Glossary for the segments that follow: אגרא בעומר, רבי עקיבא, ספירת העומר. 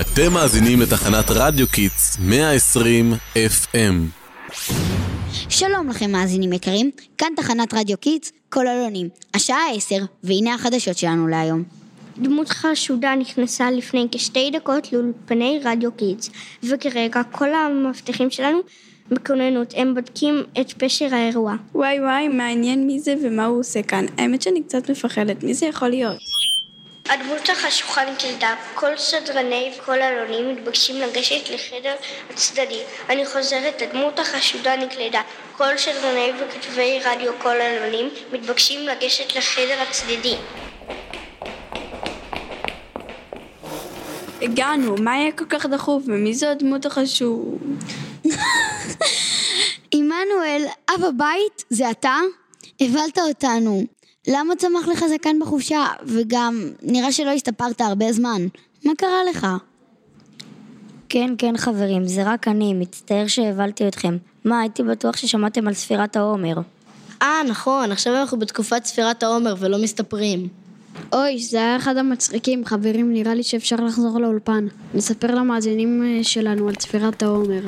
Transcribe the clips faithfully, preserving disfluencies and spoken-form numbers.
אתם מאזינים לתחנת רדיו קיץ מאה ועשרים אף אם. שלום לכם מאזינים יקרים, כאן תחנת רדיו קיץ, כל אלונים. השעה עשר, והנה החדשות שלנו להיום. דמות חשודה נכנסה לפני כשתי דקות לאולפני רדיו קיץ, וכרגע כל המבטחים שלנו בכוננות, הם בודקים את פשר האירוע. וואי וואי, מעניין מי זה ומה הוא עושה כאן. האמת שאני קצת מפחדת, מי זה יכול להיות? הדמות החשוכה נקלטה, כל סדרני וכל אלונים מתבקשים לגשת לחדר הצדדי. אני חוזרת, הדמות החשודה נקלטה, כל סדרני וכתבי רדיו כל אלונים מתבקשים לגשת לחדר הצדדי. הגענו, מה היה כל כך דחוף ומי זו הדמות החשוב? עמנואל, אב הבית, זה אתה? הבלת אותנו. למה צמח לך זקן בחופשה? וגם נראה שלא הסתפרת הרבה זמן. מה קרה לך? כן, כן חברים, זה רק אני, מצטער שהבלתי אתכם. מה, הייתי בטוח ששמעתם על ספירת העומר. אה, נכון, עכשיו אנחנו בתקופת ספירת העומר ולא מסתפרים. אוי, זה היה אחד המצחיקים, חברים, נראה לי שאפשר לחזור לאולפן. נספר למאזינים שלנו על ספירת העומר.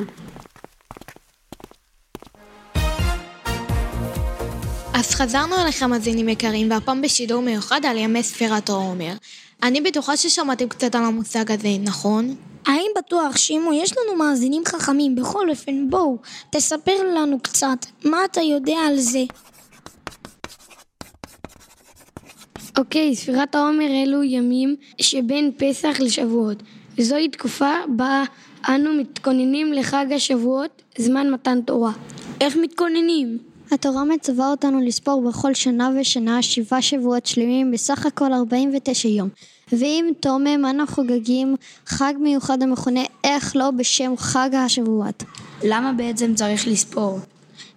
אז חזרנו אליכם מאזינים יקרים, והפעם בשידור מיוחד על ימי ספירת העומר. אני בטוחה ששמעתם קצת על המושג הזה, נכון? האם בטוח, שימו, יש לנו מאזינים חכמים, בכל אופן, בואו, תספר לנו קצת, מה אתה יודע על זה? אוקיי, ספירת העומר אלו ימים שבין פסח לשבועות. זוהי תקופה בה אנו מתכוננים לחג השבועות, זמן מתן תורה. איך מתכוננים? התורה מצווה אותנו לספור בכל שנה ושנה שבעה שבועות שלמים, בסך הכל ארבעים ותשעה יום. ועם תומם אנו חוגגים חג מיוחד המכונה איך לא בשם חג השבועות. למה בעצם צריך לספור?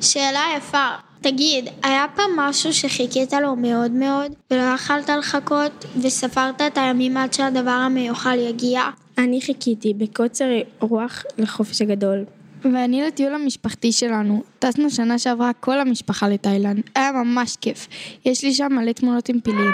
שאלה יפה. תגיד, היה פעם משהו שחיכית לו מאוד מאוד ולא יכלת לחכות וספרת את הימים עד שהדבר המיוחד יגיע? אני חיכיתי בקוצר רוח לחופש הגדול. ואני לטיול המשפחתי שלנו. טסנו שנה שעברה כל המשפחה לתאילנד. היה ממש כיף. יש לי שם מלא תמונות עם פילים.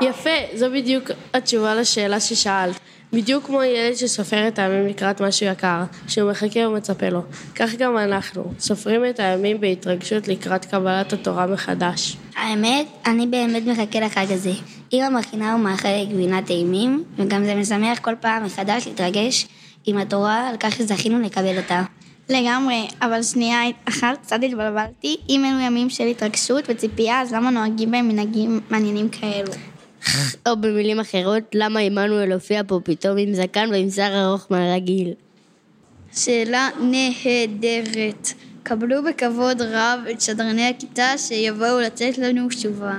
יפה, זו בדיוק התשובה לשאלה ששאלת. בדיוק כמו ילד שסופר את הימים לקראת משהו יקר, שהוא מחכה ומצפה לו. כך גם אנחנו, סופרים את הימים בהתרגשות לקראת קבלת התורה מחדש. האמת, אני באמת מחכה לחג הזה. אמא מכינה ומאכל גבינה טעימים, וגם זה משמח כל פעם מחדש להתרגש עם התורה, על כך שזכינו לקבל אותה. לגמרי, אבל שנייה אחת קצת התבלבלתי. אם אלו ימים של התרגשות וציפייה, אז למה נוהגים בהם מנהגים מעניינים כאלו? או במילים אחרות, למה עמנואל הופיע פה פתאום עם זקן ועם שיער ארוך מהרגיל? שאלה נהדרת. קבלו בכבוד רב את שדרני הכיתה שיבואו לתת לנו תשובה.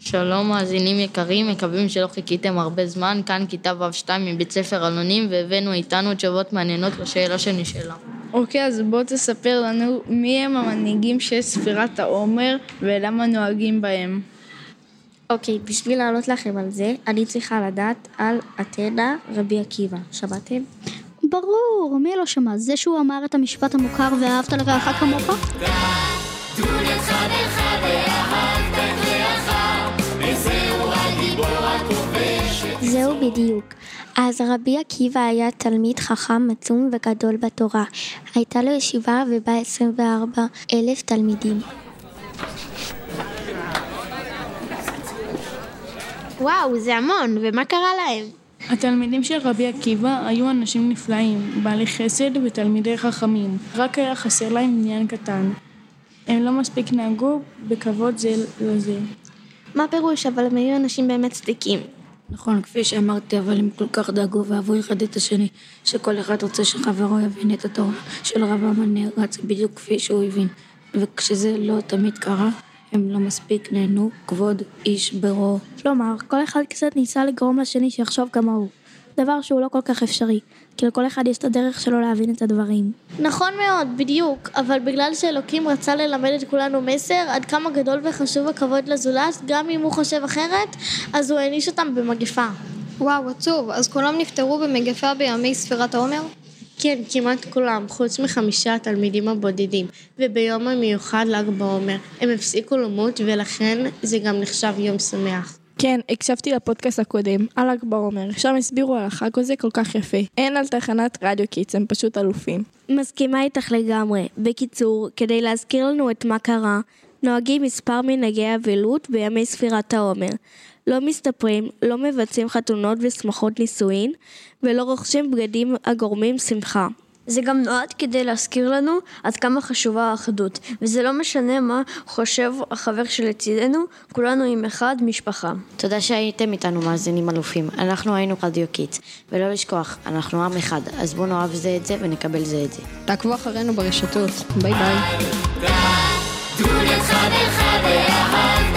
שלום מאזינים יקרים, מקווים שלא חיכיתם הרבה זמן. כאן כיתה ו-שתיים מבית ספר אלונים, והבאנו איתנו תשובות מעניינות לשאלה שנשאלה. אוקיי, אז בוא תספר לנו מי הם המנהיגים של ספירת העומר ולמה נוהגים בהם. אוקיי, בשביל לעלות לכם על זה, אני צריכה לדעת על אתנה רבי עקיבא. שמעתם? ברור, מי לא שמע? זה שהוא אמר את המשפט המוכר ואהבת לרעך כמוך? תו לך לך ואהבת לרעך, וזהו הגיבור הכובש. זהו בדיוק. אז רבי עקיבא היה תלמיד חכם עצום וגדול בתורה. הייתה לו ישיבה ובה עשרים וארבעה אלף תלמידים. וואו, זה המון, ומה קרה להם? התלמידים של רבי עקיבא היו אנשים נפלאים, בעלי חסד ותלמידי חכמים. רק היה חסר להם עניין קטן. הם לא מספיק נהגו בכבוד זה לזה. מה פירוש, אבל הם היו אנשים באמת צדיקים. נכון, כפי שאמרתי, אבל הם כל כך דאגו ואהבו אחד את השני, שכל אחד רוצה שחברו יבין את התורה של רבם הנערץ, בדיוק כפי שהוא הבין. וכשזה לא תמיד קרה, הם לא מספיק נהנו כבוד איש ברו. כלומר, כל אחד קצת ניסה לגרום לשני שיחשוב כמוהו. דבר שהוא לא כל כך אפשרי, כי לכל אחד יש את הדרך שלו להבין את הדברים. נכון מאוד, בדיוק, אבל בגלל שאלוקים רצה ללמד את כולנו מסר, עד כמה גדול וחשוב הכבוד לזולת, גם אם הוא חושב אחרת, אז הוא העניש אותם במגפה. וואו, עצוב, אז כולם נפטרו במגפה בימי ספירת העומר? כן, כמעט כולם, חוץ מחמישה התלמידים הבודדים, וביום המיוחד לאג בעומר. הם הפסיקו למות ולכן זה גם נחשב יום שמח. כן, הקשבתי לפודקאסט הקודם, על אגרא בעומר, שם הסבירו על החג הזה כל כך יפה. אין על תחנת רדיו קיץ, הם פשוט אלופים. מסכימה איתך לגמרי. בקיצור, כדי להזכיר לנו את מה קרה, נוהגים מספר מנהגי אבלות בימי ספירת העומר. לא מסתפרים, לא מבצעים חתונות ושמחות נישואין, ולא רוכשים בגדים הגורמים שמחה. זה גם נועד כדי להזכיר לנו עד כמה חשובה האחדות, וזה לא משנה מה חושב החבר שלצידנו, כולנו עם אחד משפחה. תודה שהייתם איתנו מאזינים אלופים, אנחנו היינו רדיו קיץ, ולא לשכוח, אנחנו עם אחד, אז בואו נאהב זה את זה ונקבל זה את זה. תעקבו אחרינו ברשתות, ביי ביי.